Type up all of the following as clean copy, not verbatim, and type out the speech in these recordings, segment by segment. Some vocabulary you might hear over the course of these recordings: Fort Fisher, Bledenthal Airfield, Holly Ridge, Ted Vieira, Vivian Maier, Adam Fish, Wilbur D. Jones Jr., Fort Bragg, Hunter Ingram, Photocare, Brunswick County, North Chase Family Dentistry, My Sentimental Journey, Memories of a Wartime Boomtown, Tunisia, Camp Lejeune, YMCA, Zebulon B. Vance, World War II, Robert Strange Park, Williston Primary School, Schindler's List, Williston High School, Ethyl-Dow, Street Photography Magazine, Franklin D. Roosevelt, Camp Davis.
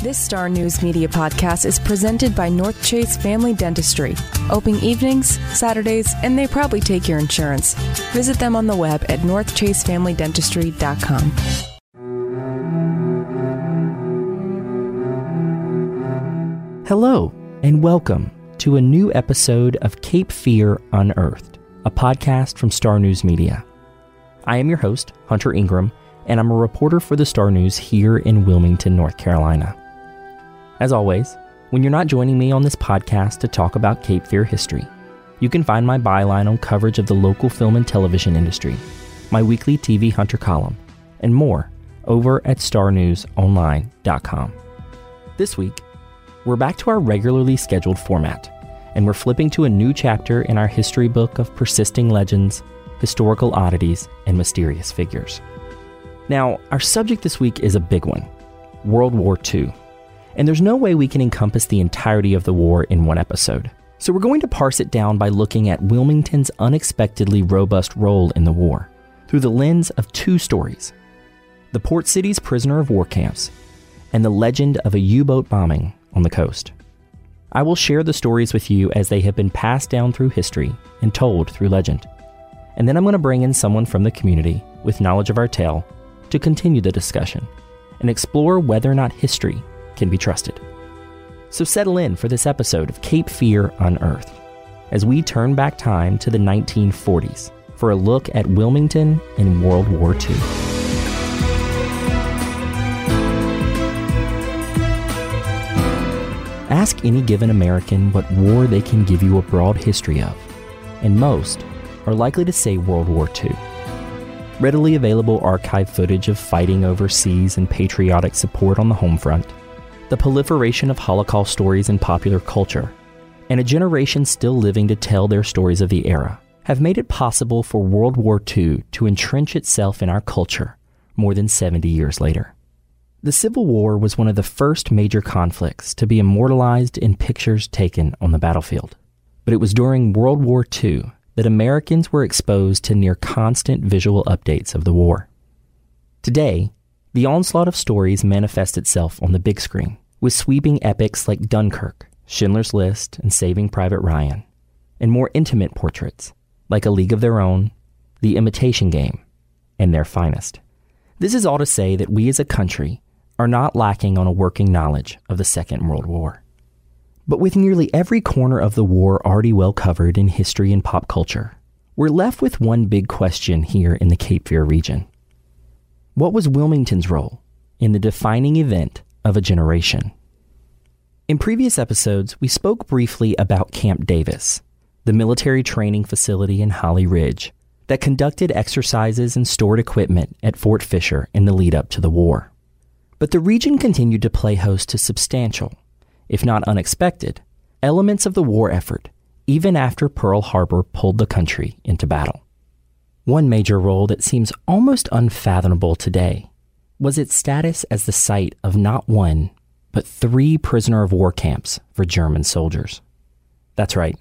This Star News Media podcast is presented by North Chase Family Dentistry. Open evenings, Saturdays, and they probably take your insurance. Visit them on the web at northchasefamilydentistry.com. Hello, and welcome to a new episode of Cape Fear Unearthed, a podcast from Star News Media. I am your host, Hunter Ingram, and I'm a reporter for the Star News here in Wilmington, North Carolina. As always, when you're not joining me on this podcast to talk about Cape Fear history, you can find my byline on coverage of the local film and television industry, my weekly TV Hunter column, and more over at starnewsonline.com. This week, we're back to our regularly scheduled format, and we're flipping to a new chapter in our history book of persisting legends, historical oddities, and mysterious figures. Now, our subject this week is a big one, World War II, and there's no way we can encompass the entirety of the war in one episode. So we're going to parse it down by looking at Wilmington's unexpectedly robust role in the war through the lens of two stories, the port city's prisoner of war camps and the legend of a U-boat bombing on the coast. I will share the stories with you as they have been passed down through history and told through legend. And then I'm going to bring in someone from the community with knowledge of our tale to continue the discussion and explore whether or not history can be trusted. So settle in for this episode of Cape Fear Unearthed as we turn back time to the 1940s for a look at Wilmington in World War II. Ask any given American what war they can give you a broad history of, and most are likely to say World War II. Readily available archive footage of fighting overseas and patriotic support on the home front, the proliferation of Holocaust stories in popular culture, and a generation still living to tell their stories of the era have made it possible for World War II to entrench itself in our culture more than 70 years later. The Civil War was one of the first major conflicts to be immortalized in pictures taken on the battlefield. But it was during World War II that Americans were exposed to near constant visual updates of the war. Today, the onslaught of stories manifests itself on the big screen, with sweeping epics like Dunkirk, Schindler's List, and Saving Private Ryan, and more intimate portraits like A League of Their Own, The Imitation Game, and Their Finest. This is all to say that we as a country are not lacking on a working knowledge of the Second World War. But with nearly every corner of the war already well covered in history and pop culture, we're left with one big question here in the Cape Fear region. What was Wilmington's role in the defining event of a generation? In previous episodes, we spoke briefly about Camp Davis, the military training facility in Holly Ridge that conducted exercises and stored equipment at Fort Fisher in the lead-up to the war. But the region continued to play host to substantial, if not unexpected, elements of the war effort, even after Pearl Harbor pulled the country into battle. One major role that seems almost unfathomable today was its status as the site of not one, but three prisoner of war camps for German soldiers. That's right,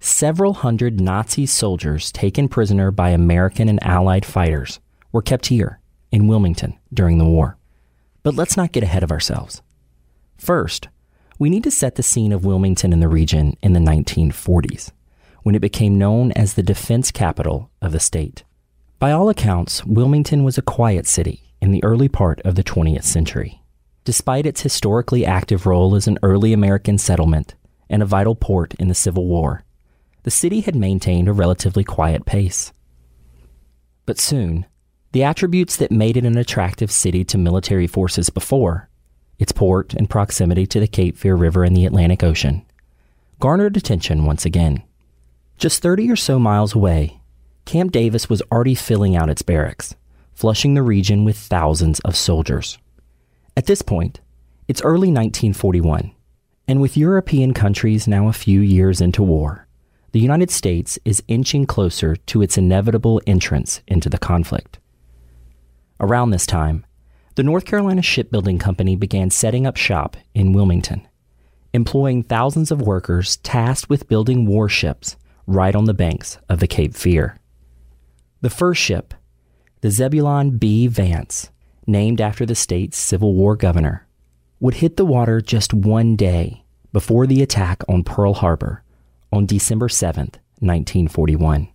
several hundred Nazi soldiers taken prisoner by American and Allied fighters were kept here in Wilmington during the war. But let's not get ahead of ourselves. First, we need to set the scene of Wilmington and the region in the 1940s, when it became known as the defense capital of the state. By all accounts, Wilmington was a quiet city in the early part of the 20th century. Despite its historically active role as an early American settlement and a vital port in the Civil War, the city had maintained a relatively quiet pace. But soon, the attributes that made it an attractive city to military forces before, its port and proximity to the Cape Fear River and the Atlantic Ocean, garnered attention once again. Just 30 or so miles away, Camp Davis was already filling out its barracks, flushing the region with thousands of soldiers. At this point, it's early 1941, and with European countries now a few years into war, the United States is inching closer to its inevitable entrance into the conflict. Around this time, the North Carolina Shipbuilding Company began setting up shop in Wilmington, employing thousands of workers tasked with building warships right on the banks of the Cape Fear. The first ship, the Zebulon B. Vance, named after the state's Civil War governor, would hit the water just one day before the attack on Pearl Harbor on December 7, 1941.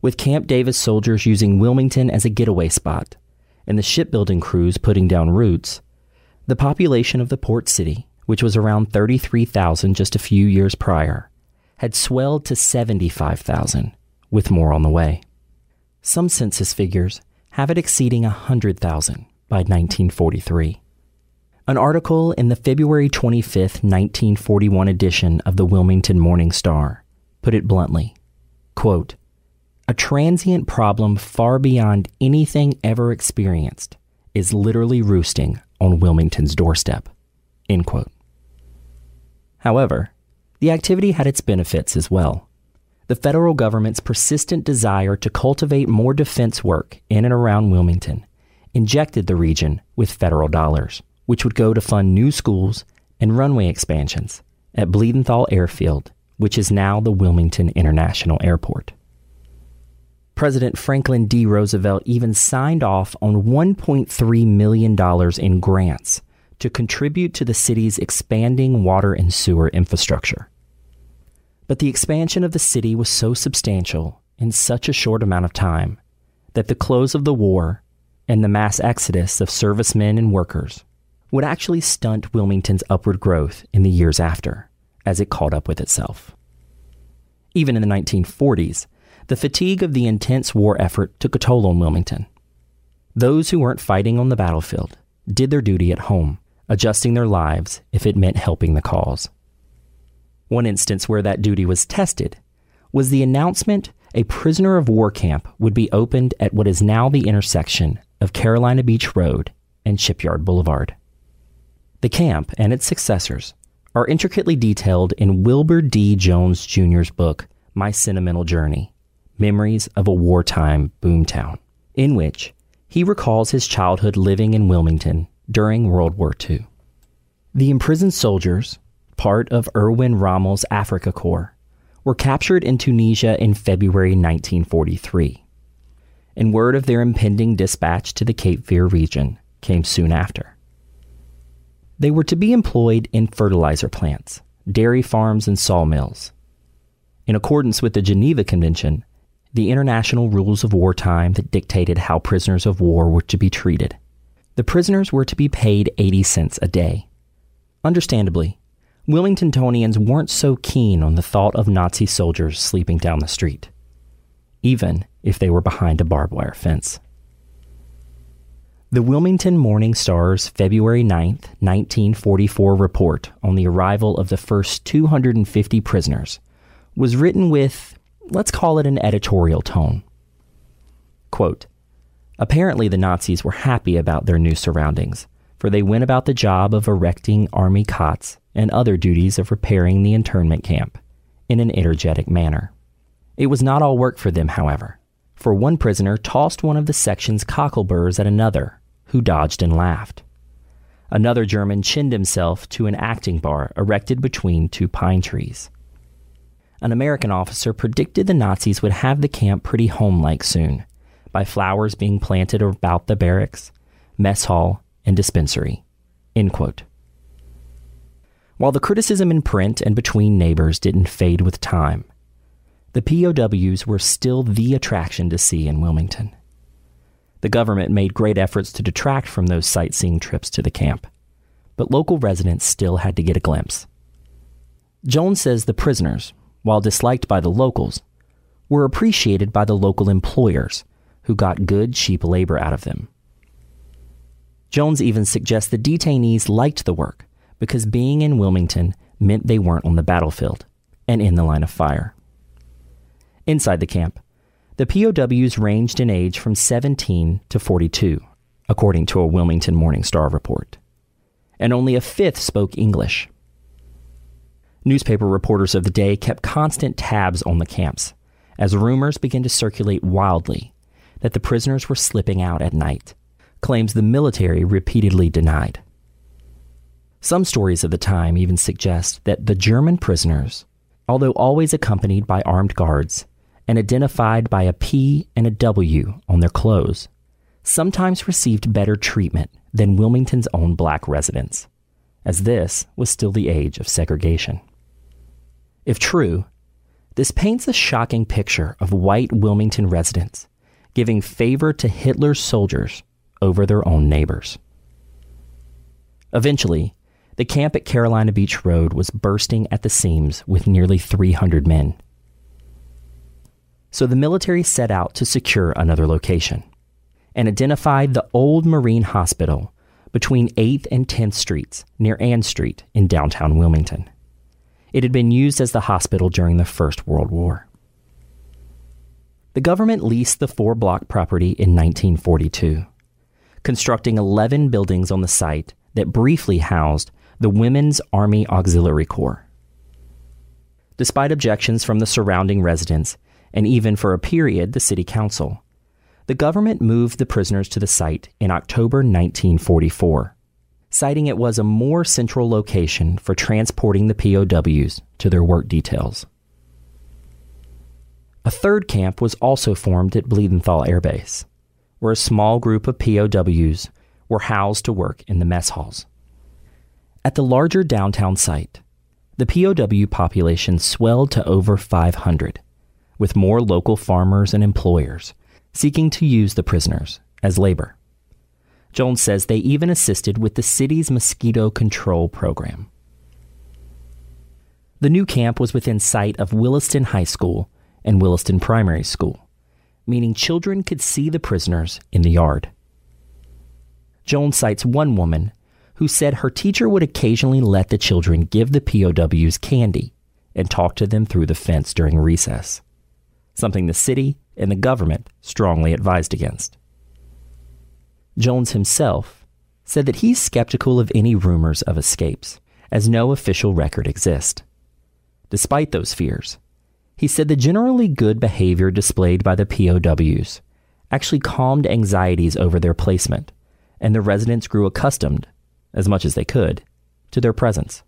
With Camp Davis soldiers using Wilmington as a getaway spot and the shipbuilding crews putting down roots, the population of the port city, which was around 33,000 just a few years prior, had swelled to 75,000, with more on the way. Some census figures have it exceeding 100,000 by 1943. An article in the February 25, 1941 edition of the Wilmington Morning Star put it bluntly, quote, "A transient problem far beyond anything ever experienced is literally roosting on Wilmington's doorstep," end quote. However, the activity had its benefits as well. The federal government's persistent desire to cultivate more defense work in and around Wilmington injected the region with federal dollars, which would go to fund new schools and runway expansions at Bledenthal Airfield, which is now the Wilmington International Airport. President Franklin D. Roosevelt even signed off on $1.3 million in grants to contribute to the city's expanding water and sewer infrastructure. But the expansion of the city was so substantial in such a short amount of time that the close of the war and the mass exodus of servicemen and workers would actually stunt Wilmington's upward growth in the years after, as it caught up with itself. Even in the 1940s, the fatigue of the intense war effort took a toll on Wilmington. Those who weren't fighting on the battlefield did their duty at home, adjusting their lives if it meant helping the cause. One instance where that duty was tested was the announcement a prisoner of war camp would be opened at what is now the intersection of Carolina Beach Road and Shipyard Boulevard. The camp and its successors are intricately detailed in Wilbur D. Jones Jr.'s book, My Sentimental Journey, Memories of a Wartime Boomtown, in which he recalls his childhood living in Wilmington during World War II. The imprisoned soldiers, part of Erwin Rommel's Africa Corps, were captured in Tunisia in February 1943, and word of their impending dispatch to the Cape Fear region came soon after. They were to be employed in fertilizer plants, dairy farms, and sawmills. In accordance with the Geneva Convention, the international rules of wartime that dictated how prisoners of war were to be treated, the prisoners were to be paid 80 cents a day. Understandably, Wilmingtonians weren't so keen on the thought of Nazi soldiers sleeping down the street, even if they were behind a barbed wire fence. The Wilmington Morning Star's February 9, 1944 report on the arrival of the first 250 prisoners was written with, let's call it, an editorial tone. Quote, "Apparently the Nazis were happy about their new surroundings, for they went about the job of erecting army cots and other duties of repairing the internment camp in an energetic manner. It was not all work for them, however, for one prisoner tossed one of the section's cockleburs at another, who dodged and laughed. Another German chinned himself to an acting bar erected between two pine trees. An American officer predicted the Nazis would have the camp pretty home-like soon, by flowers being planted about the barracks, mess hall, and dispensary," end quote. While the criticism in print and between neighbors didn't fade with time, the POWs were still the attraction to see in Wilmington. The government made great efforts to detract from those sightseeing trips to the camp, but local residents still had to get a glimpse. Jones says the prisoners, while disliked by the locals, were appreciated by the local employers, who got good, cheap labor out of them. Jones even suggests the detainees liked the work because being in Wilmington meant they weren't on the battlefield and in the line of fire. Inside the camp, the POWs ranged in age from 17 to 42, according to a Wilmington Morning Star report, and only a fifth spoke English. Newspaper reporters of the day kept constant tabs on the camps as rumors began to circulate wildly that the prisoners were slipping out at night, claims the military repeatedly denied. Some stories of the time even suggest that the German prisoners, although always accompanied by armed guards, and identified by a P and a W on their clothes, sometimes received better treatment than Wilmington's own black residents, as this was still the age of segregation. If true, this paints a shocking picture of white Wilmington residents giving favor to Hitler's soldiers over their own neighbors. Eventually, the camp at Carolina Beach Road was bursting at the seams with nearly 300 men. So the military set out to secure another location and identified the old Marine Hospital between 8th and 10th Streets near Ann Street in downtown Wilmington. It had been used as the hospital during the First World War. The government leased the four-block property in 1942, constructing 11 buildings on the site that briefly housed the Women's Army Auxiliary Corps. Despite objections from the surrounding residents, and even for a period the city council, the government moved the prisoners to the site in October 1944, citing it was a more central location for transporting the POWs to their work details. A third camp was also formed at Bledenthal Air Base, where a small group of POWs were housed to work in the mess halls. At the larger downtown site, the POW population swelled to over 500, with more local farmers and employers seeking to use the prisoners as labor. Jones says they even assisted with the city's mosquito control program. The new camp was within sight of Williston High School and Williston Primary School, meaning children could see the prisoners in the yard. Jones cites one woman who said her teacher would occasionally let the children give the POWs candy and talk to them through the fence during recess, something the city and the government strongly advised against. Jones himself said that he's skeptical of any rumors of escapes, as no official record exists. Despite those fears, he said the generally good behavior displayed by the POWs actually calmed anxieties over their placement, and the residents grew accustomed, as much as they could, to their presence.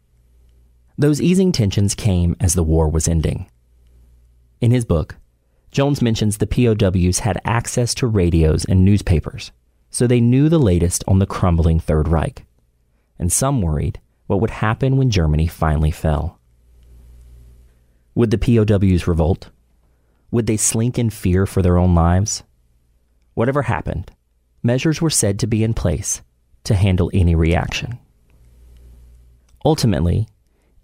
Those easing tensions came as the war was ending. In his book, Jones mentions the POWs had access to radios and newspapers, so they knew the latest on the crumbling Third Reich, and some worried what would happen when Germany finally fell. Would the POWs revolt? Would they slink in fear for their own lives? Whatever happened, measures were said to be in place to handle any reaction. Ultimately,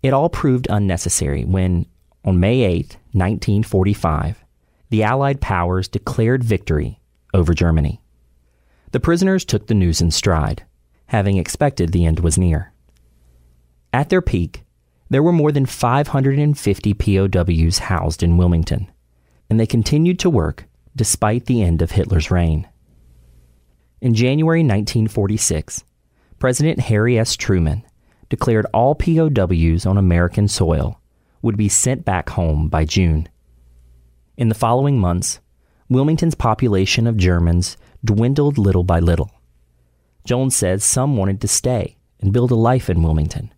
it all proved unnecessary when, on May 8, 1945, the Allied powers declared victory over Germany. The prisoners took the news in stride, having expected the end was near. At their peak, there were more than 550 POWs housed in Wilmington, and they continued to work despite the end of Hitler's reign. In January 1946, President Harry S. Truman declared all POWs on American soil would be sent back home by June. In the following months, Wilmington's population of Germans dwindled little by little. Jones says some wanted to stay and build a life in Wilmington,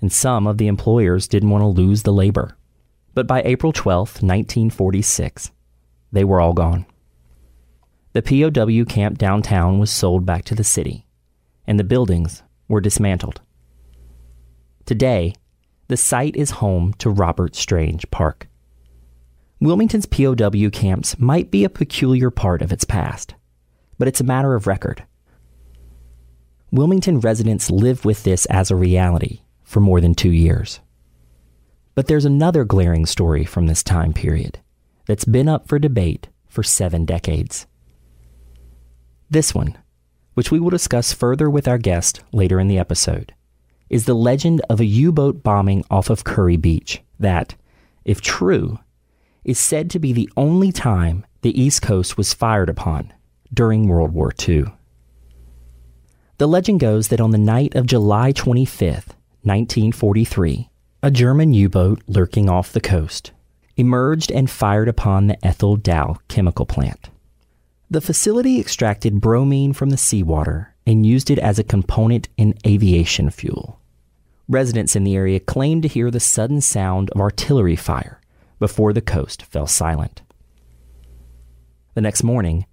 and some of the employers didn't want to lose the labor. But by April 12, 1946, they were all gone. The POW camp downtown was sold back to the city, and the buildings were dismantled. Today, the site is home to Robert Strange Park. Wilmington's POW camps might be a peculiar part of its past, but it's a matter of record. Wilmington residents lived with this as a reality for more than 2 years. But there's another glaring story from this time period that's been up for debate for 7 decades. This one, which we will discuss further with our guest later in the episode, is the legend of a U-boat bombing off of Kure Beach that, if true, is said to be the only time the East Coast was fired upon during World War II. The legend goes that on the night of July 25th, 1943, a German U-boat lurking off the coast emerged and fired upon the Ethyl-Dow chemical plant. The facility extracted bromine from the seawater and used it as a component in aviation fuel. Residents in the area claimed to hear the sudden sound of artillery fire before the coast fell silent. The next morning,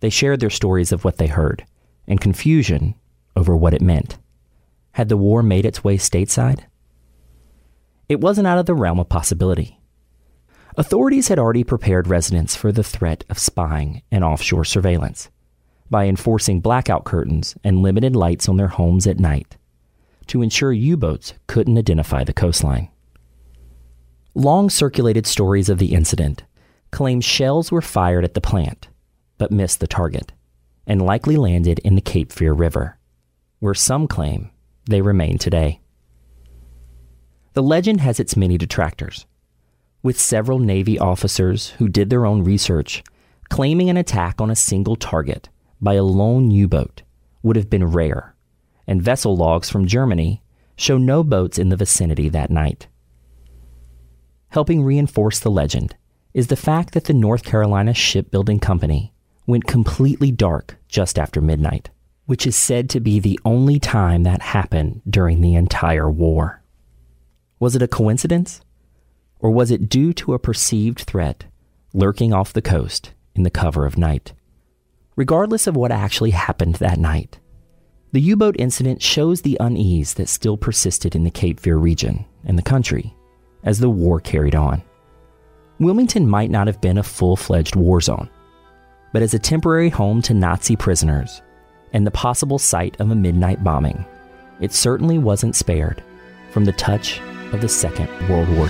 they shared their stories of what they heard, and confusion over what it meant. Had the war made its way stateside? It wasn't out of the realm of possibility. Authorities had already prepared residents for the threat of spying and offshore surveillance by enforcing blackout curtains and limited lights on their homes at night to ensure U-boats couldn't identify the coastline. Long-circulated stories of the incident claim shells were fired at the plant, but missed the target, and likely landed in the Cape Fear River, where some claim they remain today. The legend has its many detractors, with several Navy officers who did their own research claiming an attack on a single target by a lone U-boat would have been rare, and vessel logs from Germany show no boats in the vicinity that night. Helping reinforce the legend is the fact that the North Carolina Shipbuilding Company went completely dark just after midnight, which is said to be the only time that happened during the entire war. Was it a coincidence? Or was it due to a perceived threat lurking off the coast in the cover of night? Regardless of what actually happened that night, the U-boat incident shows the unease that still persisted in the Cape Fear region and the country as the war carried on. Wilmington might not have been a full-fledged war zone, but as a temporary home to Nazi prisoners and the possible site of a midnight bombing, it certainly wasn't spared from the touch of the Second World War.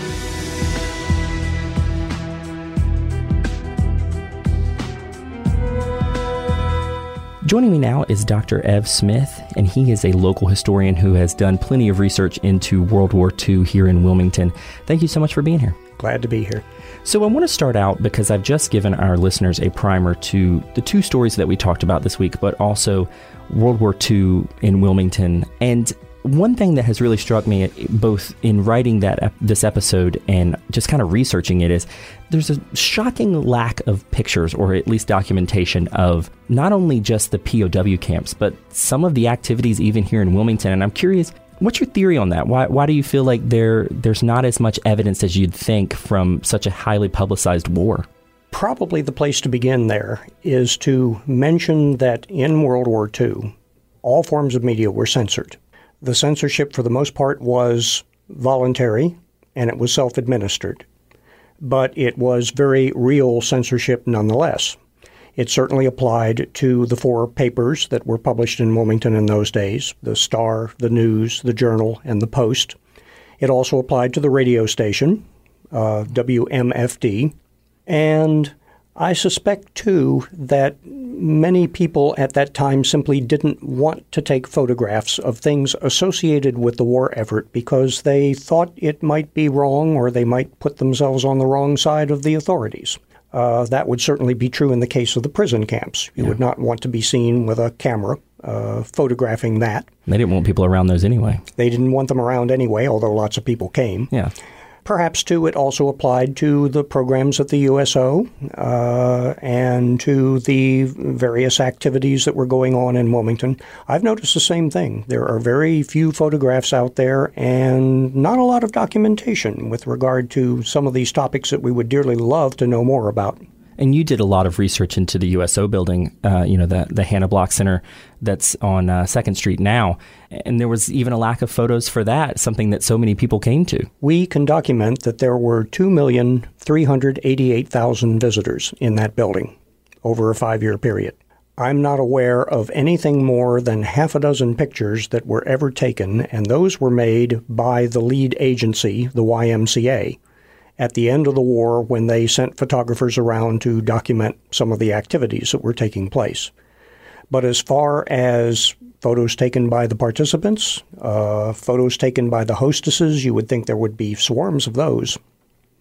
Joining me now is Dr. Ev Smith, and he is a local historian who has done plenty of research into World War II here in Wilmington. Thank you so much for being here. Glad to be here. So I want to start out, because I've just given our listeners a primer to the two stories that we talked about this week, but also World War II in Wilmington. And one thing that has really struck me, both in writing this episode and just kind of researching it, is there's a shocking lack of pictures, or at least documentation, of not only just the POW camps, but some of the activities even here in Wilmington. And I'm curious, what's your theory on that? Why do you feel like there's not as much evidence as you'd think from such a highly publicized war? Probably the place to begin there is to mention that in World War II, all forms of media were censored. The censorship, for the most part, was voluntary, and it was self-administered. But it was very real censorship nonetheless. It certainly applied to the four papers that were published in Wilmington in those days, the Star, the News, the Journal, and the Post. It also applied to the radio station, WMFD. And I suspect, too, that many people at that time simply didn't want to take photographs of things associated with the war effort because they thought it might be wrong, or they might put themselves on the wrong side of the authorities. That would certainly be true in the case of the prison camps. You would not want to be seen with a camera photographing that. They didn't want people around those anyway. They didn't want them around anyway, although lots of people came. Yeah. Perhaps, too, it also applied to the programs at the USO and to the various activities that were going on in Wilmington. I've noticed the same thing. There are very few photographs out there and not a lot of documentation with regard to some of these topics that we would dearly love to know more about. And you did a lot of research into the USO building, the Hannah Block Center that's on 2nd Street now. And there was even a lack of photos for that, something that so many people came to. We can document that there were 2,388,000 visitors in that building over a 5-year period. I'm not aware of anything more than half a dozen pictures that were ever taken, and those were made by the lead agency, the YMCA. At the end of the war, when they sent photographers around to document some of the activities that were taking place. But as far as photos taken by the participants, photos taken by the hostesses, you would think there would be swarms of those.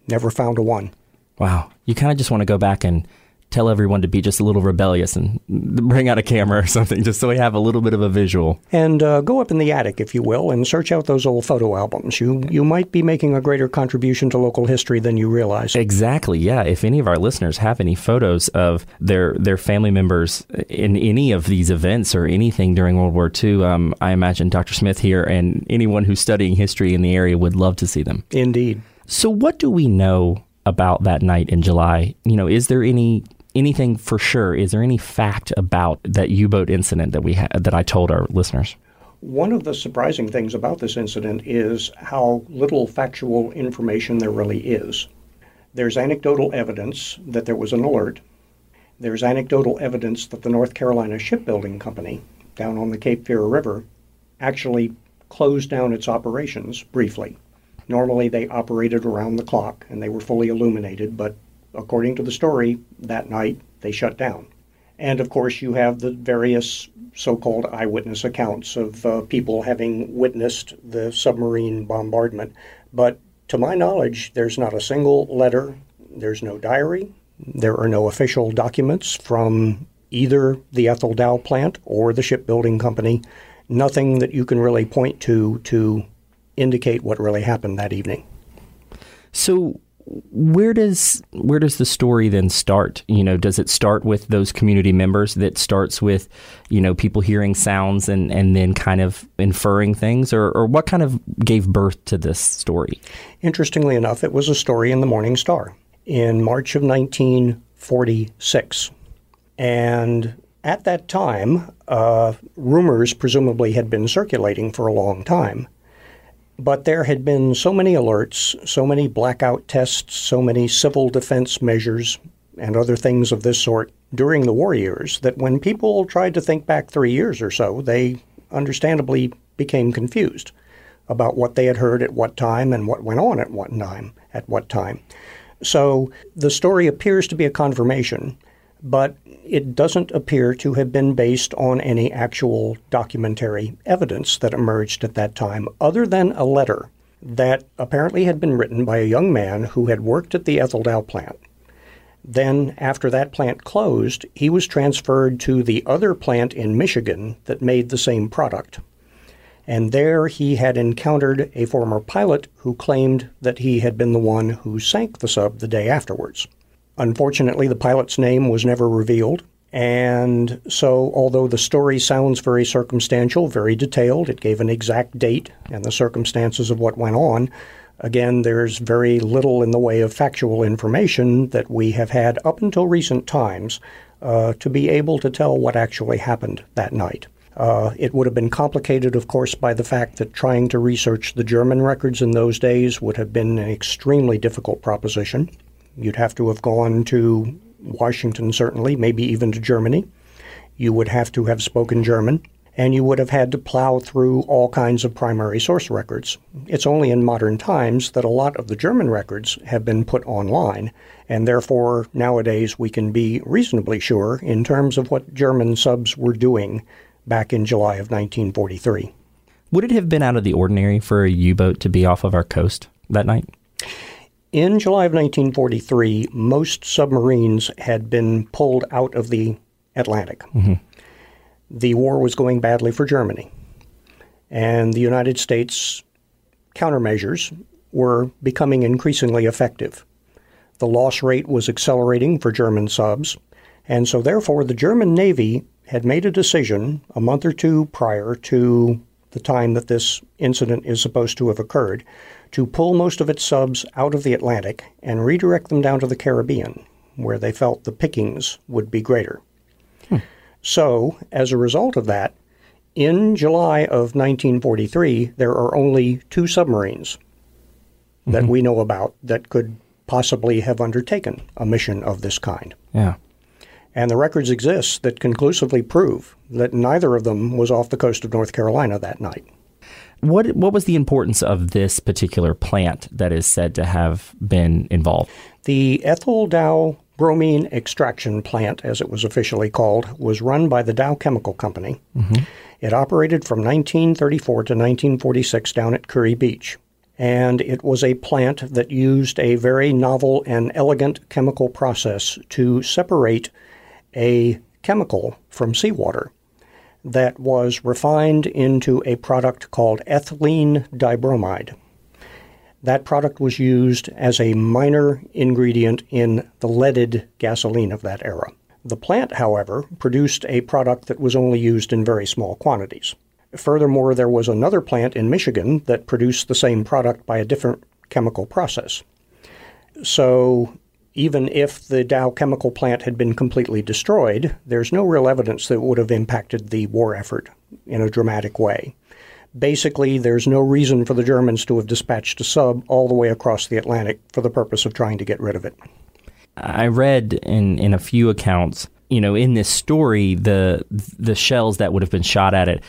Never found a one. Wow. You kind of just want to go back and tell everyone to be just a little rebellious and bring out a camera or something, just so we have a little bit of a visual. And go up in the attic, if you will, and search out those old photo albums. You might be making a greater contribution to local history than you realize. Exactly, yeah. If any of our listeners have any photos of their family members in any of these events or anything during World War II, I imagine Dr. Smith here and anyone who's studying history in the area would love to see them. Indeed. So what do we know about that night in July? Is there any anything for sure? Is there any fact about that U-boat incident that that I told our listeners? One of the surprising things about this incident is how little factual information there really is. There's anecdotal evidence that there was an alert. There's anecdotal evidence that the North Carolina Shipbuilding Company, down on the Cape Fear River, actually closed down its operations briefly. Normally they operated around the clock and they were fully illuminated, but according to the story, that night they shut down. And of course you have the various so-called eyewitness accounts of people having witnessed the submarine bombardment. But to my knowledge, there's not a single letter, there's no diary, there are no official documents from either the Ethyl-Dow plant or the shipbuilding company, nothing that you can really point to indicate what really happened that evening. So where does the story then start? You know, does it start with those community members? That starts with, you know, people hearing sounds and then kind of inferring things, or what kind of gave birth to this story? Interestingly enough, it was a story in the Morning Star in March of 1946. And at that time, rumors presumably had been circulating for a long time. But there had been so many alerts, so many blackout tests, so many civil defense measures, and other things of this sort during the war years that when people tried to think back 3 years or so, they understandably became confused about what they had heard at what time and what went on at what time. So the story appears to be a confirmation, but it doesn't appear to have been based on any actual documentary evidence that emerged at that time, other than a letter that apparently had been written by a young man who had worked at the Ethyl-Dow plant. Then, after that plant closed, he was transferred to the other plant in Michigan that made the same product. And there he had encountered a former pilot who claimed that he had been the one who sank the sub the day afterwards. Unfortunately, the pilot's name was never revealed, and so although the story sounds very circumstantial, very detailed, it gave an exact date and the circumstances of what went on, again, there's very little in the way of factual information that we have had up until recent times to be able to tell what actually happened that night. It would have been complicated, of course, by the fact that trying to research the German records in those days would have been an extremely difficult proposition. You'd have to have gone to Washington, certainly, maybe even to Germany. You would have to have spoken German, and you would have had to plow through all kinds of primary source records. It's only in modern times that a lot of the German records have been put online, and therefore nowadays we can be reasonably sure in terms of what German subs were doing back in July of 1943. Would it have been out of the ordinary for a U-boat to be off of our coast that night? In July of 1943, most submarines had been pulled out of the Atlantic. Mm-hmm. The war was going badly for Germany, and the United States countermeasures were becoming increasingly effective. The loss rate was accelerating for German subs, and so therefore the German Navy had made a decision a month or two prior to the time that this incident is supposed to have occurred, to pull most of its subs out of the Atlantic and redirect them down to the Caribbean, where they felt the pickings would be greater. Hmm. So, as a result of that, in July of 1943, there are only two submarines that we know about that could possibly have undertaken a mission of this kind. Yeah. And the records exist that conclusively prove that neither of them was off the coast of North Carolina that night. What was the importance of this particular plant that is said to have been involved? The Ethyl-Dow bromine extraction plant, as it was officially called, was run by the Dow Chemical Company. Mm-hmm. It operated from 1934 to 1946 down at Kure Beach. And it was a plant that used a very novel and elegant chemical process to separate a chemical from seawater that was refined into a product called ethylene dibromide. That product was used as a minor ingredient in the leaded gasoline of that era. The plant, however, produced a product that was only used in very small quantities. Furthermore, there was another plant in Michigan that produced the same product by a different chemical process. So even if the Dow chemical plant had been completely destroyed, there's no real evidence that would have impacted the war effort in a dramatic way. Basically, there's no reason for the Germans to have dispatched a sub all the way across the Atlantic for the purpose of trying to get rid of it. I read in a few accounts, you know, in this story, the shells that would have been shot at it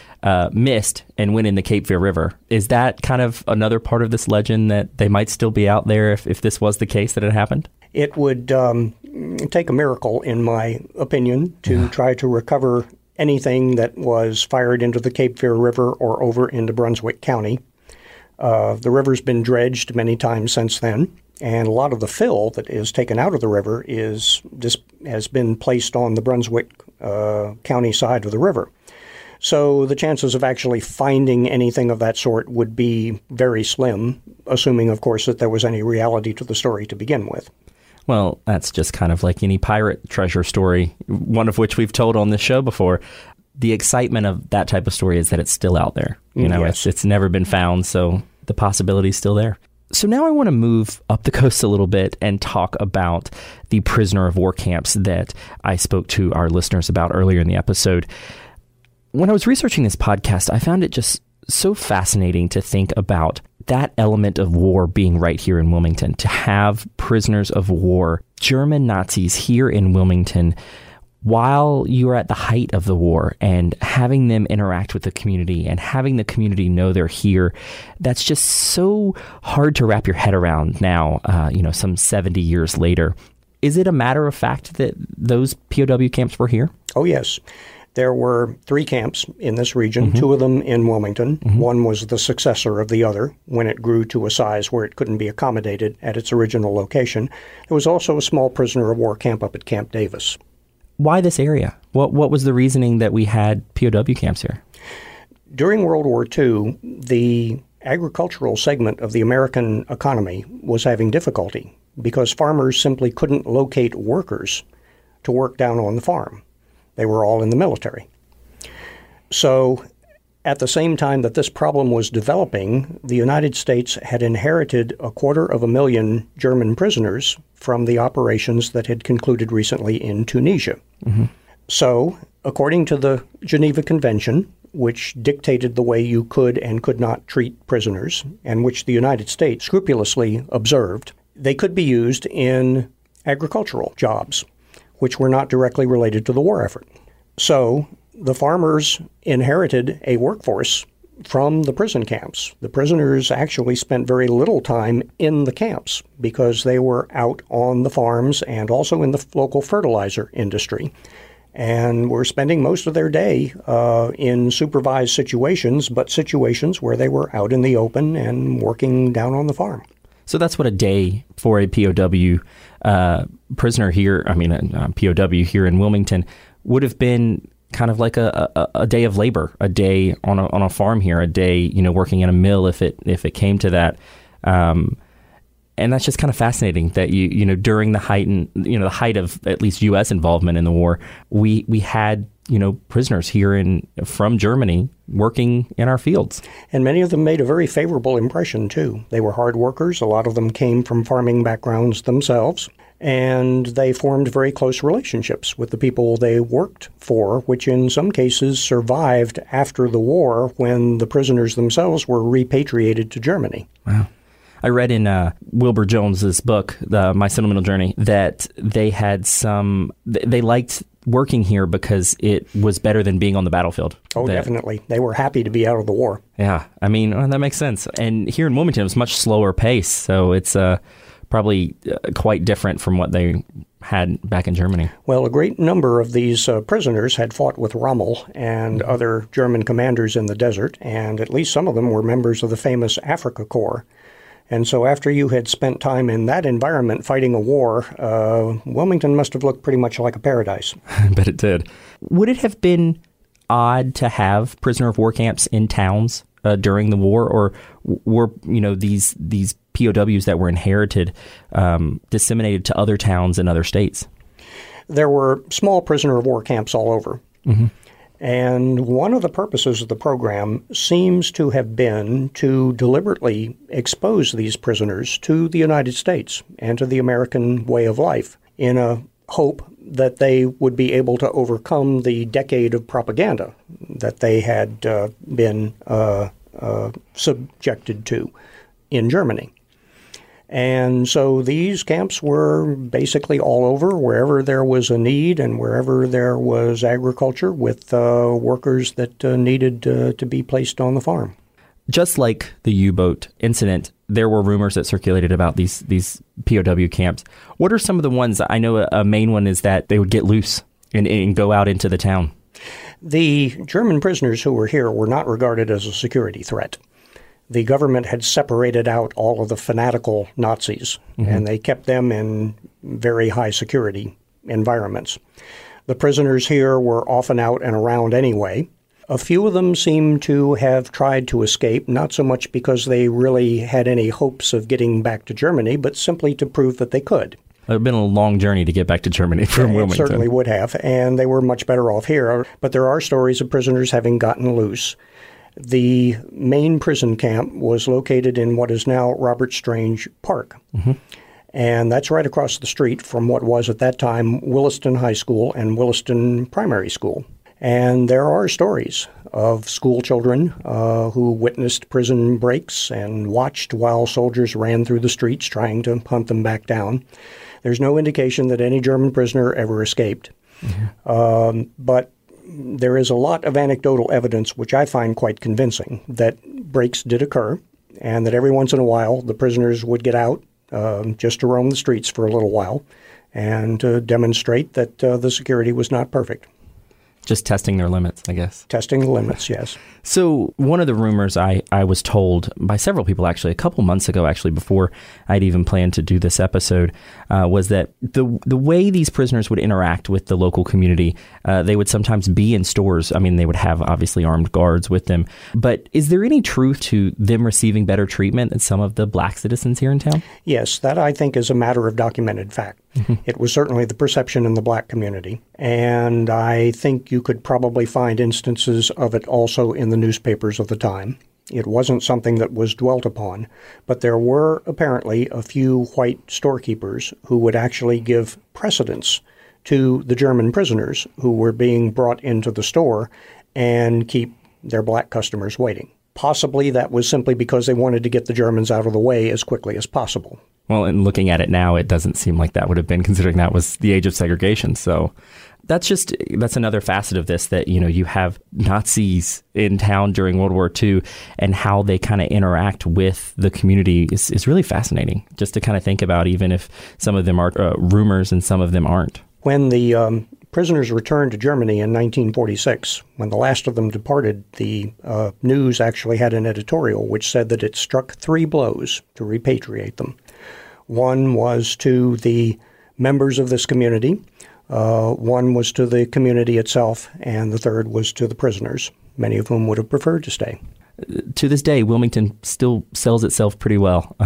missed and went in the Cape Fear River. Is that kind of another part of this legend that they might still be out there if this was the case that it happened? It would take a miracle, in my opinion, to try to recover anything that was fired into the Cape Fear River or over into Brunswick County. The river's been dredged many times since then, and a lot of the fill that is taken out of the river has been placed on the Brunswick County side of the river. So the chances of actually finding anything of that sort would be very slim, assuming, of course, that there was any reality to the story to begin with. Well, that's just kind of like any pirate treasure story, one of which we've told on this show before. The excitement of that type of story is that it's still out there. You know, yes. It's never been found, so the possibility is still there. So now I want to move up the coast a little bit and talk about the prisoner of war camps that I spoke to our listeners about earlier in the episode. When I was researching this podcast, I found it just so fascinating to think about that element of war being right here in Wilmington, to have prisoners of war, German Nazis here in Wilmington, while you are at the height of the war, and having them interact with the community and having the community know they're here. That's just so hard to wrap your head around now, some 70 years later. Is it a matter of fact that those POW camps were here? Oh, yes. There were three camps in this region, mm-hmm. two of them in Wilmington. Mm-hmm. One was the successor of the other when it grew to a size where it couldn't be accommodated at its original location. There was also a small prisoner of war camp up at Camp Davis. Why this area? What was the reasoning that we had POW camps here? During World War II, the agricultural segment of the American economy was having difficulty because farmers simply couldn't locate workers to work down on the farm. They were all in the military. So at the same time that this problem was developing, the United States had inherited 250,000 German prisoners from the operations that had concluded recently in Tunisia. Mm-hmm. So according to the Geneva Convention, which dictated the way you could and could not treat prisoners, and which the United States scrupulously observed, they could be used in agricultural jobs, which were not directly related to the war effort. So the farmers inherited a workforce from the prison camps. The prisoners actually spent very little time in the camps because they were out on the farms and also in the local fertilizer industry, and were spending most of their day in supervised situations, but situations where they were out in the open and working down on the farm. So that's what a day for a POW prisoner here, POW here in Wilmington, would have been kind of like a day of labor, a day on a farm here, a day, working in a mill if it came to that. And that's just kind of fascinating that, during the height of at least U.S. involvement in the war, we had, prisoners here from Germany working in our fields. And many of them made a very favorable impression, too. They were hard workers. A lot of them came from farming backgrounds themselves, and they formed very close relationships with the people they worked for, which in some cases survived after the war when the prisoners themselves were repatriated to Germany. Wow. I read in Wilbur Jones's book, My Sentimental Journey, that they had they liked working here because it was better than being on the battlefield. Oh, definitely. They were happy to be out of the war. Yeah. That makes sense. And here in Wilmington, it was much slower pace. So it's probably quite different from what they had back in Germany. Well, a great number of these prisoners had fought with Rommel and mm-hmm. other German commanders in the desert. And at least some of them were members of the famous Africa Corps. And so after you had spent time in that environment fighting a war, Wilmington must have looked pretty much like a paradise. I bet it did. Would it have been odd to have prisoner of war camps in towns during the war? Or were, these POWs that were inherited disseminated to other towns and other states? There were small prisoner of war camps all over. Mm-hmm. And one of the purposes of the program seems to have been to deliberately expose these prisoners to the United States and to the American way of life in a hope that they would be able to overcome the decade of propaganda that they had been subjected to in Germany. And so these camps were basically all over, wherever there was a need and wherever there was agriculture with workers that needed to be placed on the farm. Just like the U-boat incident, there were rumors that circulated about these POW camps. What are some of the ones? I know a main one is that they would get loose and go out into the town. The German prisoners who were here were not regarded as a security threat. The government had separated out all of the fanatical Nazis, mm-hmm. and they kept them in very high security environments. The prisoners here were often out and around anyway. A few of them seem to have tried to escape, not so much because they really had any hopes of getting back to Germany, but simply to prove that they could. It would have been a long journey to get back to Germany from Wilmington. It certainly would have, and they were much better off here. But there are stories of prisoners having gotten loose. The main prison camp was located in what is now Robert Strange Park. Mm-hmm. And that's right across the street from what was at that time Williston High School and Williston Primary School. And there are stories of school children who witnessed prison breaks and watched while soldiers ran through the streets trying to hunt them back down. There's no indication that any German prisoner ever escaped. Mm-hmm. But there is a lot of anecdotal evidence, which I find quite convincing, that breaks did occur and that every once in a while the prisoners would get out just to roam the streets for a little while and to demonstrate that the security was not perfect. Just testing their limits, I guess. Testing the limits, yes. So one of the rumors I was told by several people, actually, a couple months ago, actually, before I'd even planned to do this episode, was that the way these prisoners would interact with the local community, they would sometimes be in stores. I mean, they would have, obviously, armed guards with them. But is there any truth to them receiving better treatment than some of the black citizens here in town? Yes, that, I think, is a matter of documented fact. Mm-hmm. It was certainly the perception in the black community, and I think you could probably find instances of it also in the newspapers of the time. It wasn't something that was dwelt upon, but there were apparently a few white storekeepers who would actually give precedence to the German prisoners who were being brought into the store and keep their black customers waiting. Possibly that was simply because they wanted to get the Germans out of the way as quickly as possible. Well, and looking at it now, it doesn't seem like that would have been, considering that was the age of segregation. So that's another facet of this, that, you know, you have Nazis in town during World War II, and how they kind of interact with the community is really fascinating, just to kind of think about, even if some of them are rumors and some of them aren't. When the prisoners returned to Germany in 1946, when the last of them departed, the news actually had an editorial which said that it struck three blows to repatriate them. One was to the members of this community, one was to the community itself, and the third was to the prisoners, many of whom would have preferred to stay. To this day, Wilmington still sells itself pretty well,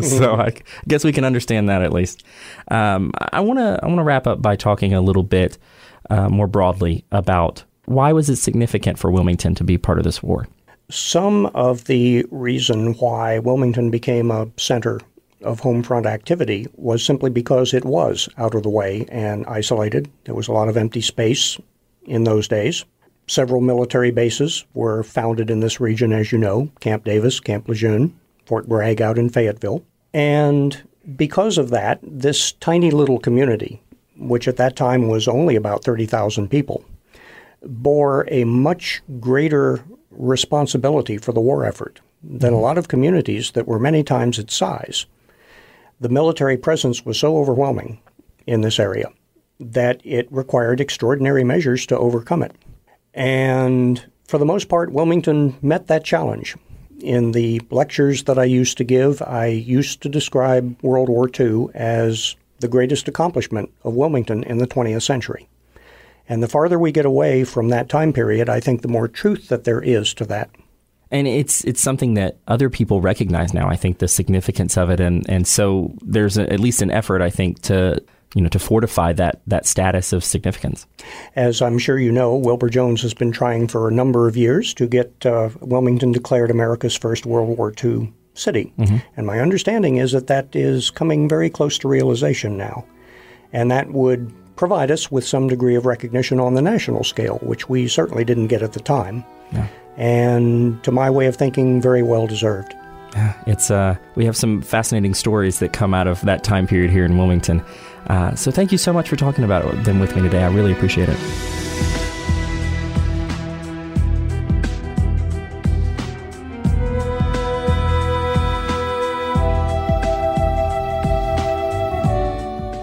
so I guess we can understand that at least. I want to wrap up by talking a little bit more broadly about why was it significant for Wilmington to be part of this war. Some of the reason why Wilmington became a center of home front activity was simply because it was out of the way and isolated. There was a lot of empty space in those days. Several military bases were founded in this region, as you know, Camp Davis, Camp Lejeune, Fort Bragg out in Fayetteville. And because of that, this tiny little community, which at that time was only about 30,000 people, bore a much greater responsibility for the war effort than a lot of communities that were many times its size. The military presence was so overwhelming in this area that it required extraordinary measures to overcome it. And for the most part, Wilmington met that challenge. In the lectures that I used to give, I used to describe World War II as the greatest accomplishment of Wilmington in the 20th century. And the farther we get away from that time period, I think the more truth that there is to that. And it's something that other people recognize now, I think, the significance of it. And so there's at least an effort, I think, to to fortify that status of significance. As I'm sure you know, Wilbur Jones has been trying for a number of years to get Wilmington declared America's first World War II city. Mm-hmm. And my understanding is that is coming very close to realization now. And that would provide us with some degree of recognition on the national scale, which we certainly didn't get at the time. Yeah. And to my way of thinking, very well deserved. Yeah, we have some fascinating stories that come out of that time period here in Wilmington. So thank you so much for talking about them with me today. I really appreciate it.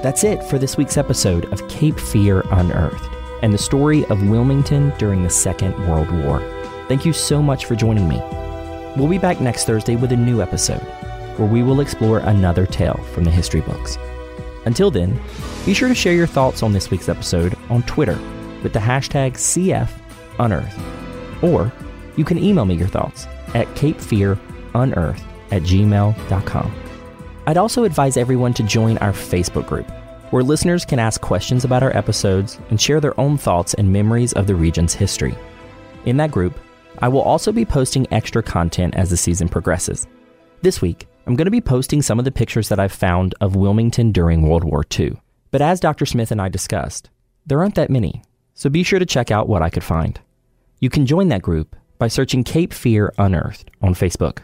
That's it for this week's episode of Cape Fear Unearthed and the story of Wilmington during the Second World War. Thank you so much for joining me. We'll be back next Thursday with a new episode where we will explore another tale from the history books. Until then, be sure to share your thoughts on this week's episode on Twitter with the hashtag CFUnearthed, or you can email me your thoughts at capefearunearthed@gmail.com. I'd also advise everyone to join our Facebook group, where listeners can ask questions about our episodes and share their own thoughts and memories of the region's history. In that group, I will also be posting extra content as the season progresses. This week, I'm going to be posting some of the pictures that I've found of Wilmington during World War II. But as Dr. Smith and I discussed, there aren't that many, so be sure to check out what I could find. You can join that group by searching Cape Fear Unearthed on Facebook.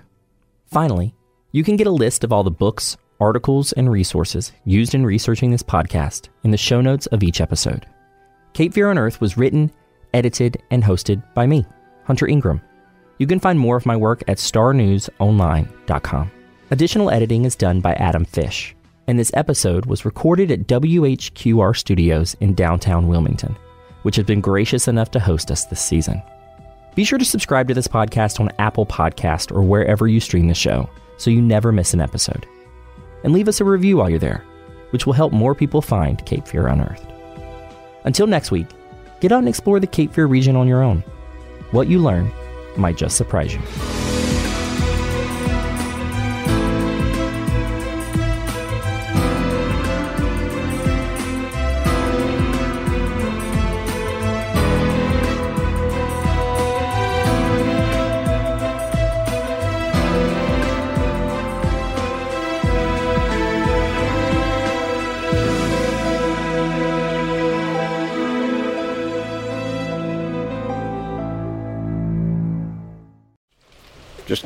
Finally, you can get a list of all the books, articles, and resources used in researching this podcast in the show notes of each episode. Cape Fear Unearthed was written, edited, and hosted by me, Hunter Ingram. You can find more of my work at starnewsonline.com. Additional editing is done by Adam Fish, and this episode was recorded at WHQR Studios in downtown Wilmington, which has been gracious enough to host us this season. Be sure to subscribe to this podcast on Apple Podcast or wherever you stream the show, so you never miss an episode. And leave us a review while you're there, which will help more people find Cape Fear Unearthed. Until next week, get out and explore the Cape Fear region on your own. What you learn might just surprise you. Just